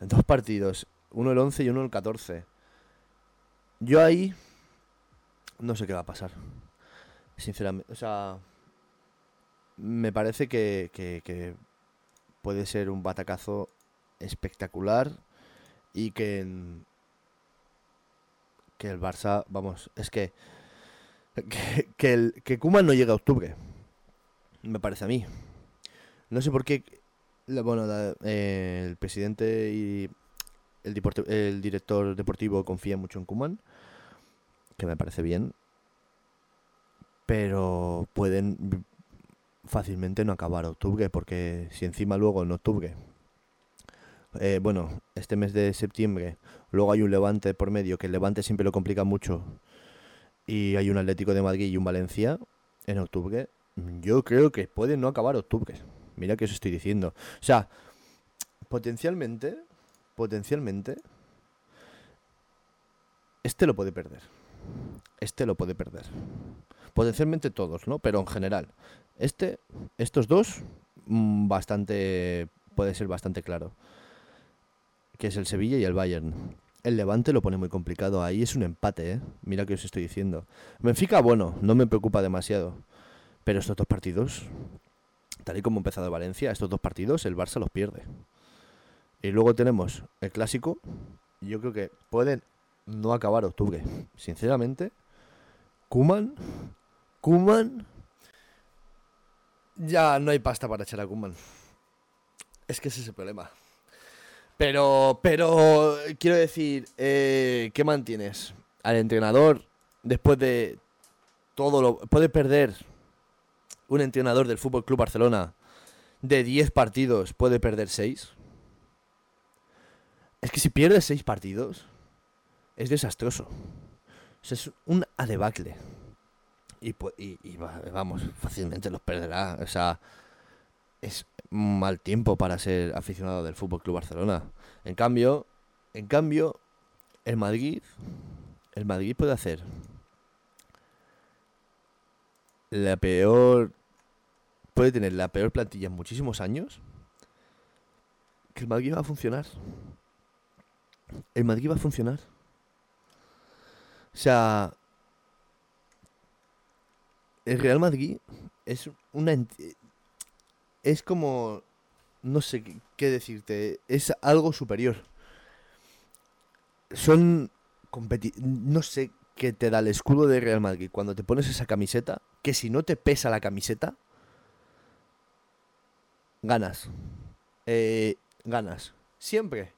2 partidos, uno el 11 y uno el 14. Yo ahí no sé qué va a pasar, sinceramente. O sea, me parece que puede ser un batacazo espectacular y que el Barça, vamos, es que Koeman no llegue a octubre, me parece a mí. No sé por qué, el presidente y el director deportivo confían mucho en Koeman, que me parece bien, pero pueden fácilmente no acabar octubre, porque si encima luego en octubre, este mes de septiembre, luego hay un Levante por medio, que el Levante siempre lo complica mucho, y hay un Atlético de Madrid y un Valencia en octubre, yo creo que pueden no acabar octubre. Mira que os estoy diciendo. O sea, potencialmente, este lo puede perder. Potencialmente todos, ¿no? Pero en general, estos dos, puede ser bastante claro. Que es el Sevilla y el Bayern. El Levante lo pone muy complicado. Ahí es un empate, ¿eh? Mira que os estoy diciendo. Benfica, no me preocupa demasiado. Pero estos dos partidos... Tal y como ha empezado Valencia, estos 2 partidos el Barça los pierde. Y luego tenemos el Clásico. Yo creo que pueden no acabar octubre. Sinceramente, Koeman... Ya no hay pasta para echar a Koeman. Es que ese es el problema. Pero quiero decir, ¿qué mantienes? Al entrenador, después de todo lo... Puede perder... Un entrenador del Fútbol Club Barcelona de 10 partidos puede perder 6. Es que si pierdes 6 partidos es desastroso. O sea, es un debacle. Y vamos, fácilmente los perderá. O sea, es un mal tiempo para ser aficionado del Fútbol Club Barcelona. En cambio, el Madrid puede hacer puede tener la peor plantilla en muchísimos años, que el Madrid va a funcionar. O sea, el Real Madrid es es como... No sé qué decirte. Es algo superior. No sé qué te da el escudo de Real Madrid cuando te pones esa camiseta, que si no te pesa la camiseta, ganas. Ganas. Siempre.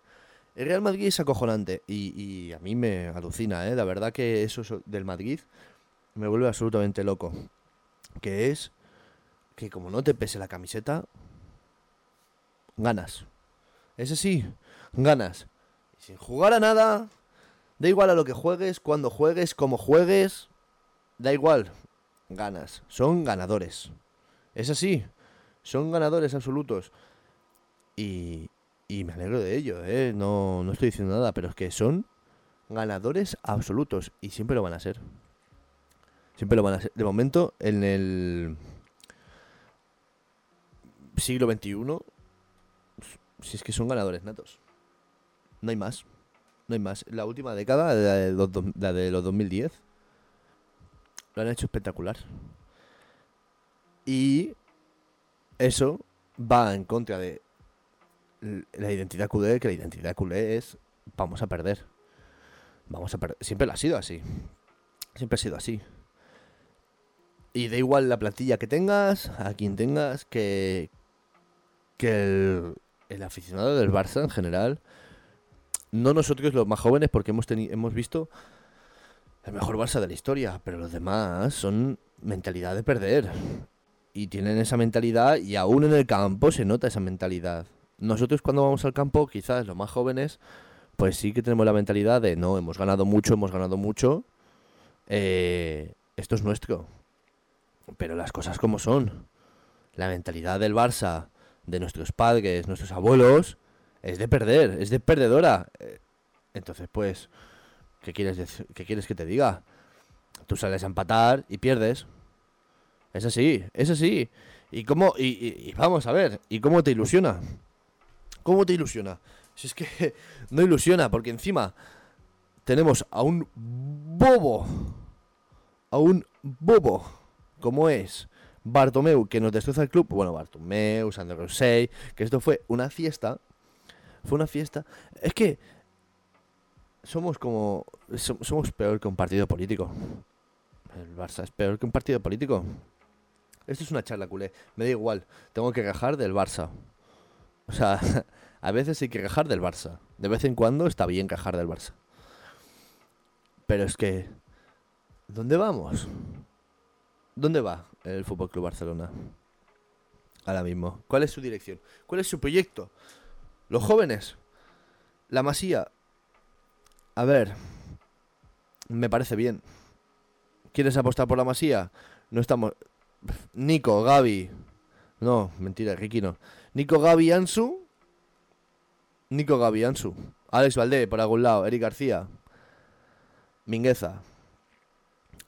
El Real Madrid es acojonante. Y a mí me alucina, ¿eh? La verdad que eso del Madrid me vuelve absolutamente loco. Que es que como no te pese la camiseta, ganas. Es así. Ganas. Sin jugar a nada. Da igual a lo que juegues, cuando juegues, cómo juegues. Da igual. Ganas, son ganadores. Es así, son ganadores absolutos. Y me alegro de ello, ¿eh? No estoy diciendo nada, pero es que son ganadores absolutos. Y siempre lo van a ser. De momento, en el siglo XXI, si es que son ganadores natos. No hay más. La última década, la de los 2010, lo han hecho espectacular. Y eso va en contra de la identidad culé, que la identidad culé es vamos a perder. vamos a perder. Siempre lo ha sido así. Siempre ha sido así. Y da igual la plantilla que tengas, a quien tengas, que el aficionado del Barça en general, no nosotros los más jóvenes, porque hemos visto el mejor Barça de la historia, pero los demás son mentalidad de perder. Y tienen esa mentalidad, y aún en el campo se nota esa mentalidad. Nosotros cuando vamos al campo, quizás los más jóvenes, pues sí que tenemos la mentalidad de no, hemos ganado mucho, esto es nuestro. Pero las cosas como son. La mentalidad del Barça, de nuestros padres, nuestros abuelos, es de perder, es de perdedora. Entonces, pues, ¿qué quieres que te diga? Tú sales a empatar y pierdes. Es así, es así. Y vamos a ver, ¿y cómo te ilusiona? ¿Cómo te ilusiona? Si es que no ilusiona, porque encima tenemos a un bobo. A un bobo. Como es Bartomeu, que nos destroza el club. Bueno, Bartomeu, Sandro Rosell, que esto fue una fiesta. Fue una fiesta. Es que somos peor que un partido político. El Barça es peor que un partido político. Esto es una charla culé. Me da igual. Tengo que quejar del Barça. O sea, a veces hay que quejar del Barça. De vez en cuando está bien quejar del Barça. Pero es que, ¿dónde vamos? ¿Dónde va el Fútbol Club Barcelona ahora mismo? ¿Cuál es su dirección? ¿Cuál es su proyecto? Los jóvenes. La Masía. A ver, me parece bien. ¿Quieres apostar por la Masía? No estamos... Nico, Gavi... No, mentira, Ricky no. Nico, Gavi, Ansu. Alex Valdé, por algún lado. Eric García. Mingueza.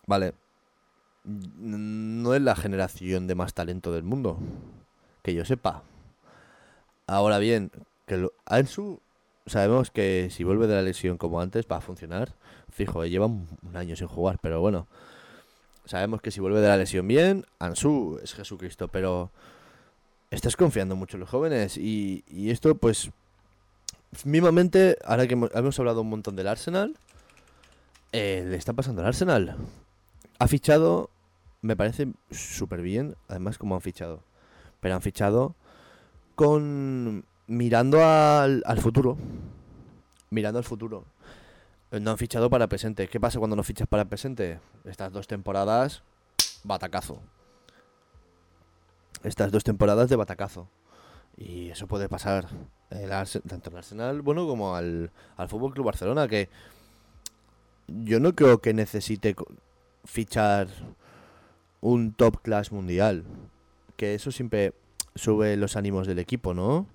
Vale. No es la generación de más talento del mundo. Que yo sepa. Ahora bien, Ansu... Sabemos que si vuelve de la lesión como antes va a funcionar. Fijo, lleva un año sin jugar, pero bueno. Sabemos que si vuelve de la lesión bien, Ansu es Jesucristo, pero estás confiando mucho en los jóvenes. Y esto, pues, mismamente, ahora que hemos hablado un montón del Arsenal, le está pasando al Arsenal. Ha fichado, me parece súper bien, además como han fichado. Pero han fichado con... mirando al futuro. Mirando al futuro. No han fichado para presente. ¿Qué pasa cuando no fichas para presente? Estas dos temporadas, batacazo. Estas dos temporadas de batacazo. Y eso puede pasar tanto al Arsenal, bueno, como al Fútbol Club Barcelona, que yo no creo que necesite fichar un top class mundial. Que eso siempre sube los ánimos del equipo, ¿no?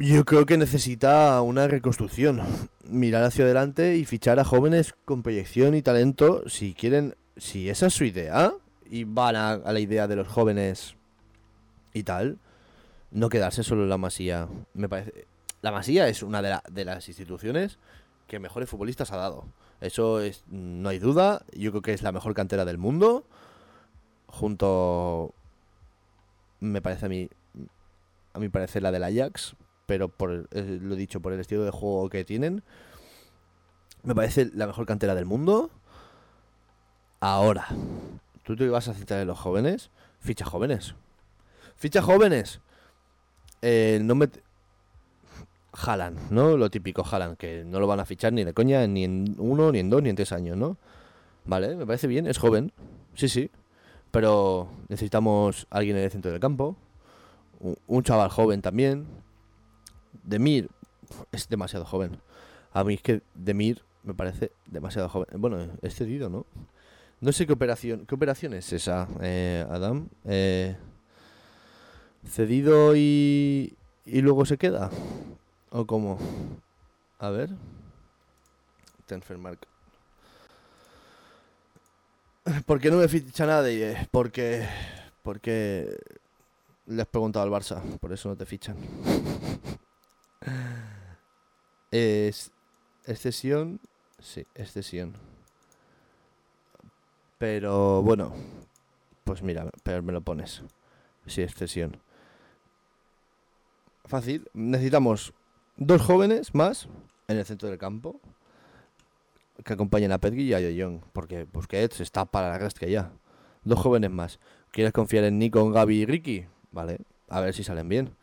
Yo creo que necesita una reconstrucción, mirar hacia adelante y fichar a jóvenes con proyección y talento, si quieren, si esa es su idea, y van a la idea de los jóvenes y tal, no quedarse solo en la Masía. Me parece, la Masía es una de las instituciones que mejores futbolistas ha dado. Eso es, no hay duda. Yo creo que es la mejor cantera del mundo, junto, me parece a mí parece la del Ajax. Pero lo dicho, por el estilo de juego que tienen, me parece la mejor cantera del mundo. Ahora, tú te vas a citar de los jóvenes. Ficha jóvenes. Haaland, ¿no? Lo típico Haaland, que no lo van a fichar ni de coña, ni en 1, ni en 2, ni en 3 años, ¿no? Vale, me parece bien, es joven. Sí. Pero necesitamos a alguien en el centro del campo. Un chaval joven también. Demir es demasiado joven. A mí es que Demir me parece demasiado joven. Bueno, es cedido, ¿no? No sé qué operación es esa, Adam. Cedido y luego se queda. ¿O cómo? A ver. Transfermarkt. ¿Por qué no me ficha nadie? Porque le has preguntado al Barça. Por eso no te fichan. Es excesión. Sí, excesión. Pero bueno, pues mira, pero me lo pones. Sí, excesión. Fácil, necesitamos 2 jóvenes más en el centro del campo que acompañen a Pedri y a De Jong, porque Busquets está para la gresca ya. Dos jóvenes más. ¿Quieres confiar en Nico, Gavi y Ricky? Vale, a ver si salen bien.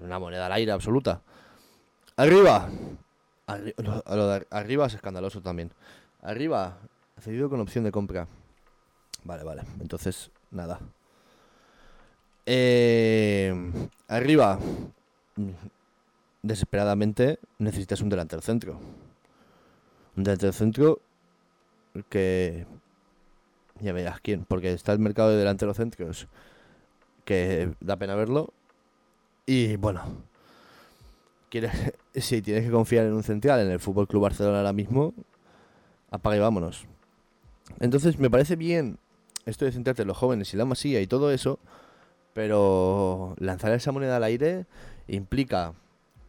Una moneda al aire absoluta. ¡Arriba! Lo de arriba es escandaloso también. Arriba, cedido con opción de compra. Vale, entonces, nada. Arriba, desesperadamente necesitas un delantero centro. Un delantero centro que... ya verás quién, porque está el mercado de delanteros centros que da pena verlo. Y bueno, si tienes que confiar en un central en el Fútbol Club Barcelona ahora mismo, apaga y vámonos. Entonces me parece bien esto de centrarte en los jóvenes y la Masía y todo eso, pero lanzar esa moneda al aire implica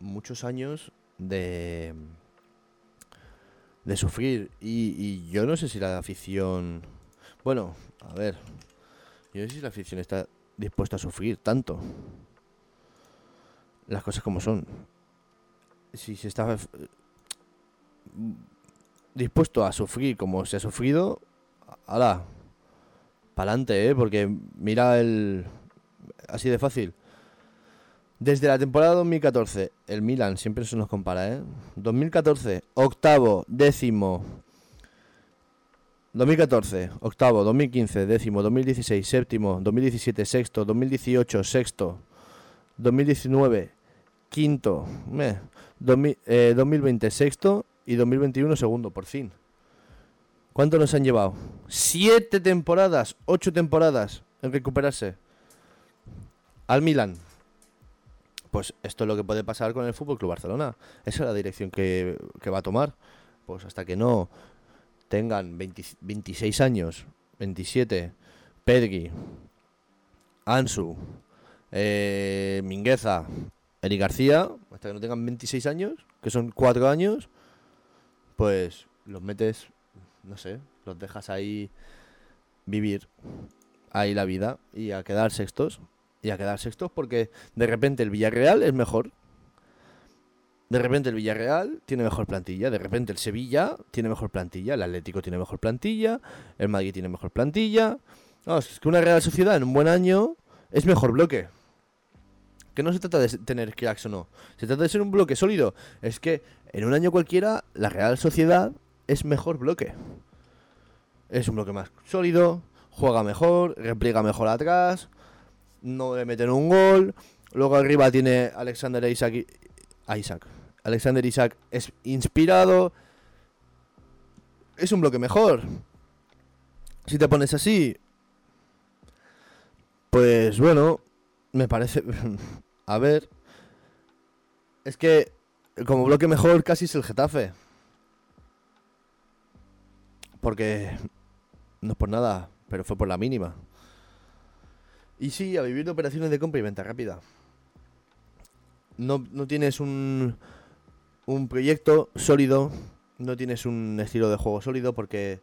muchos años de sufrir y yo no sé si la afición... Bueno, a ver, yo no sé si la afición está dispuesta a sufrir tanto. Las cosas como son. Si se está dispuesto a sufrir como se ha sufrido, ala, pa'lante, porque mira así de fácil. Desde la temporada 2014, el Milan, siempre se nos compara, 2014, octavo, décimo... 2014, octavo, 2015, décimo, 2016, séptimo, 2017, sexto, 2018, sexto, 2019, quinto, 2020, sexto y 2021, segundo, por fin. ¿Cuánto nos han llevado? 8 temporadas en recuperarse al Milan. Pues esto es lo que puede pasar con el Fútbol Club Barcelona. Esa es la dirección que va a tomar. Pues hasta que no... tengan 26 años, 27, Pedri, Ansu, Mingueza, Eric García, hasta que no tengan 26 años, que son 4 años, pues los metes, no sé, los dejas ahí vivir, ahí la vida, y a quedar sextos, porque de repente el Villarreal es mejor. De repente el Villarreal tiene mejor plantilla, de repente el Sevilla tiene mejor plantilla, el Atlético tiene mejor plantilla, el Madrid tiene mejor plantilla. No, es que una Real Sociedad en un buen año es mejor bloque. Que no se trata de tener cracks o no, se trata de ser un bloque sólido. Es que en un año cualquiera la Real Sociedad es mejor bloque. Es un bloque más sólido, juega mejor, repliega mejor atrás, no le meten un gol. Luego arriba tiene Alexander Isaac es inspirado. Es un bloque mejor. Si te pones así, pues bueno, me parece... A ver, es que como bloque mejor casi es el Getafe. Porque no es por nada, pero fue por la mínima. Y sí, a vivir de operaciones de compra y venta rápida. No tienes un proyecto sólido, no tienes un estilo de juego sólido, porque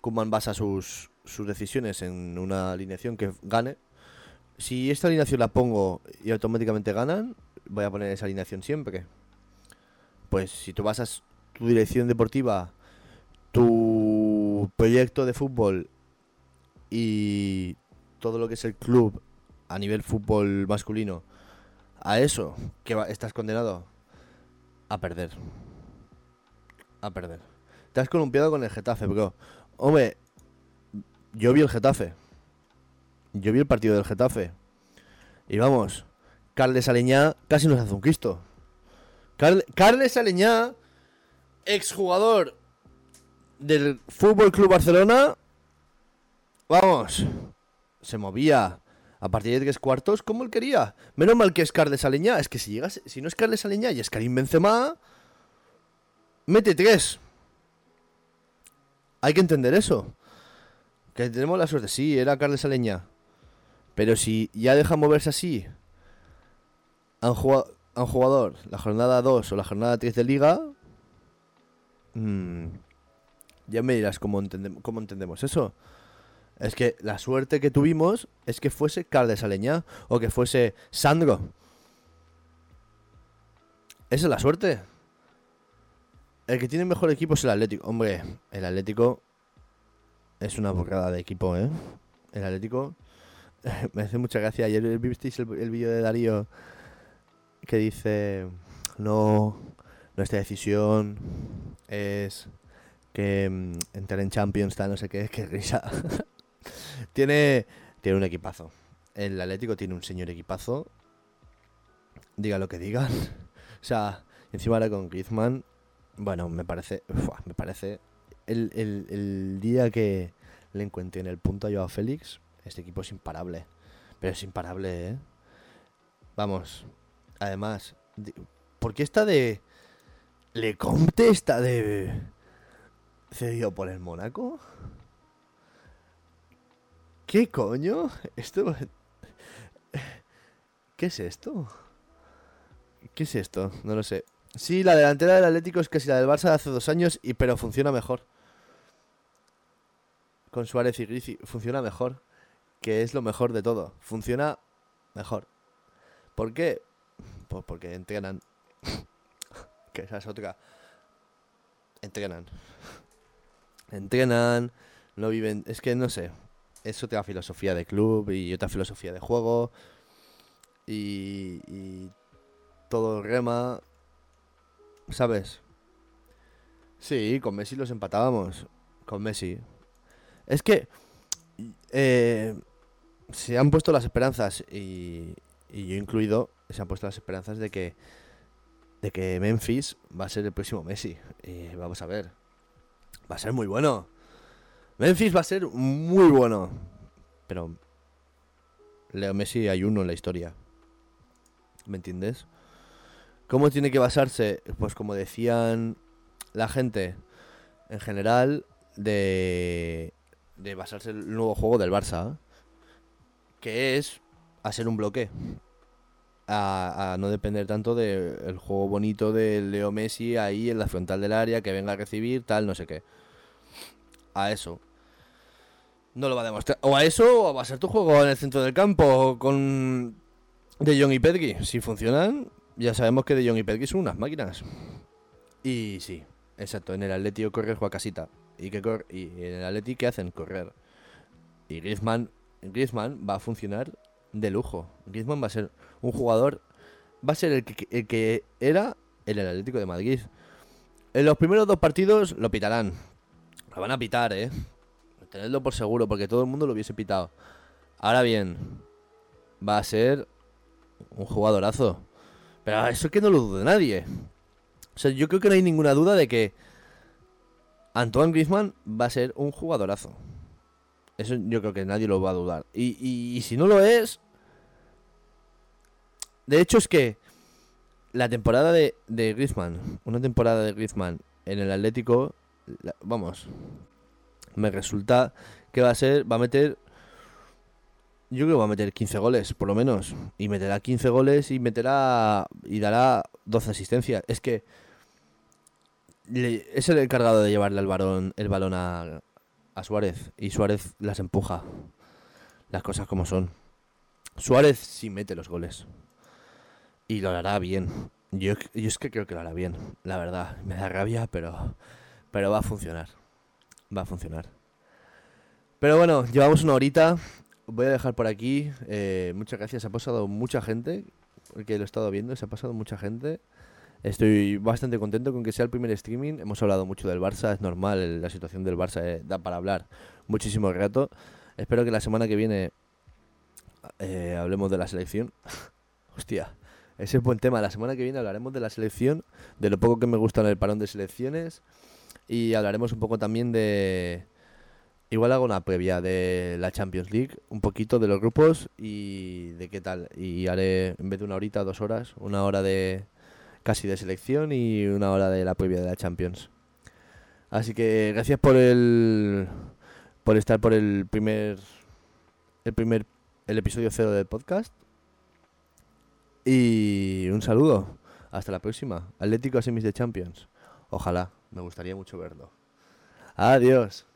Koeman basa sus decisiones en una alineación que gane. Si esta alineación la pongo y automáticamente ganan, voy a poner esa alineación siempre. Pues si tú basas tu dirección deportiva, tu proyecto de fútbol y todo lo que es el club a nivel fútbol masculino, a eso, que estás condenado a perder. Te has columpiado con el Getafe, bro. Hombre, yo vi el partido del Getafe. Y vamos, Carles Aleñá casi nos hace un Cristo. Carles Aleñá, exjugador del Fútbol Club Barcelona. Vamos, se movía a partir de 3/4, como él quería. Menos mal que es Carles Aleñá. Es que si no es Carles Aleñá y es Karim Benzema, mete 3. Hay que entender eso. Que tenemos la suerte. Sí, era Carles Aleñá. Pero si ya deja moverse así a un jugador la jornada 2 o la jornada 3 de Liga, ya me dirás cómo entendemos eso. Es que la suerte que tuvimos es que fuese Carles Aleñá o que fuese Sandro. Esa es la suerte. El que tiene mejor equipo es el Atlético. Hombre, el Atlético es una borrada de equipo, ¿eh? El Atlético me hace mucha gracia. Ayer visteis el vídeo de Darío que dice: no, nuestra decisión es que entrar en Champions, tal, no sé qué. Qué risa. Tiene un equipazo. El Atlético tiene un señor equipazo. Diga lo que digan. O sea, encima ahora con Griezmann. Bueno, me parece el día que le encuentre en el punto a Joao Félix, este equipo es imparable. Pero es imparable, ¿eh? Vamos, además, ¿por qué esta de Le Comte está de cedido por el Mónaco? ¿Qué coño? Esto, ¿qué es esto? ¿Qué es esto? No lo sé. Sí, la delantera del Atlético es casi la del Barça de hace 2 años, pero funciona mejor. Con Suárez y Griezmann funciona mejor, que es lo mejor de todo. Funciona mejor. ¿Por qué? Pues porque entrenan. Que esa es otra. Entrenan, no viven. Es que no sé. Es otra filosofía de club y otra filosofía de juego. Y todo rema. ¿Sabes? Sí, con Messi los empatábamos. Con Messi. Es que se han puesto las esperanzas, y yo incluido, se han puesto las esperanzas de que Memphis va a ser el próximo Messi. Y vamos a ver. Va a ser muy bueno. Memphis va a ser muy bueno. Pero Leo Messi hay uno en la historia. ¿Me entiendes? ¿Cómo tiene que basarse? Pues como decían la gente en general, de basarse el nuevo juego del Barça, que es hacer un bloque, a no depender tanto del juego bonito de Leo Messi ahí en la frontal del área, que venga a recibir, tal, no sé qué. A eso. No lo va a demostrar. O a eso, o va a ser tu juego en el centro del campo con De Jong y Pedri. Si funcionan... Ya sabemos que De Jong y Pedri son unas máquinas. Y sí, exacto. En el Atleti corre Juan Casita. Y en el Atleti, ¿qué hacen? Correr. Y Griezmann va a funcionar de lujo. Griezmann va a ser un jugador... Va a ser el que era en el Atlético de Madrid. En los primeros 2 partidos lo pitarán. Lo van a pitar, ¿eh? Tenedlo por seguro, porque todo el mundo lo hubiese pitado. Ahora bien, va a ser un jugadorazo. Pero eso que no lo duda nadie. O sea, yo creo que no hay ninguna duda de que Antoine Griezmann va a ser un jugadorazo. Eso yo creo que nadie lo va a dudar. Y si no lo es... De hecho, es que la temporada de Griezmann, una temporada de Griezmann en el Atlético, vamos, me resulta que va a meter... Yo creo que va a meter 15 goles, por lo menos. Y meterá 15 goles y dará 12 asistencias. Es que es el encargado de llevarle el balón a Suárez. Y Suárez las empuja. Las cosas como son. Suárez sí mete los goles. Y lo hará bien. Yo es que creo que lo hará bien, la verdad. Me da rabia, pero va a funcionar. Va a funcionar. Pero bueno, llevamos 1 horita... Voy a dejar por aquí. Muchas gracias. Se ha pasado mucha gente. Porque lo he estado viendo. Se ha pasado mucha gente. Estoy bastante contento con que sea el primer streaming. Hemos hablado mucho del Barça. Es normal. La situación del Barça da para hablar muchísimo rato. Espero que la semana que viene hablemos de la selección. Hostia. Ese es buen tema. La semana que viene hablaremos de la selección. De lo poco que me gusta en el parón de selecciones. Y hablaremos un poco también de... Igual hago una previa de la Champions League, un poquito de los grupos y de qué tal. Y haré, en vez de 1 horita, 2 horas, 1 hora de casi de selección y 1 hora de la previa de la Champions. Así que gracias por estar por el episodio 0 del podcast. Y un saludo. Hasta la próxima. Atlético a semis de Champions. Ojalá, me gustaría mucho verlo. Adiós.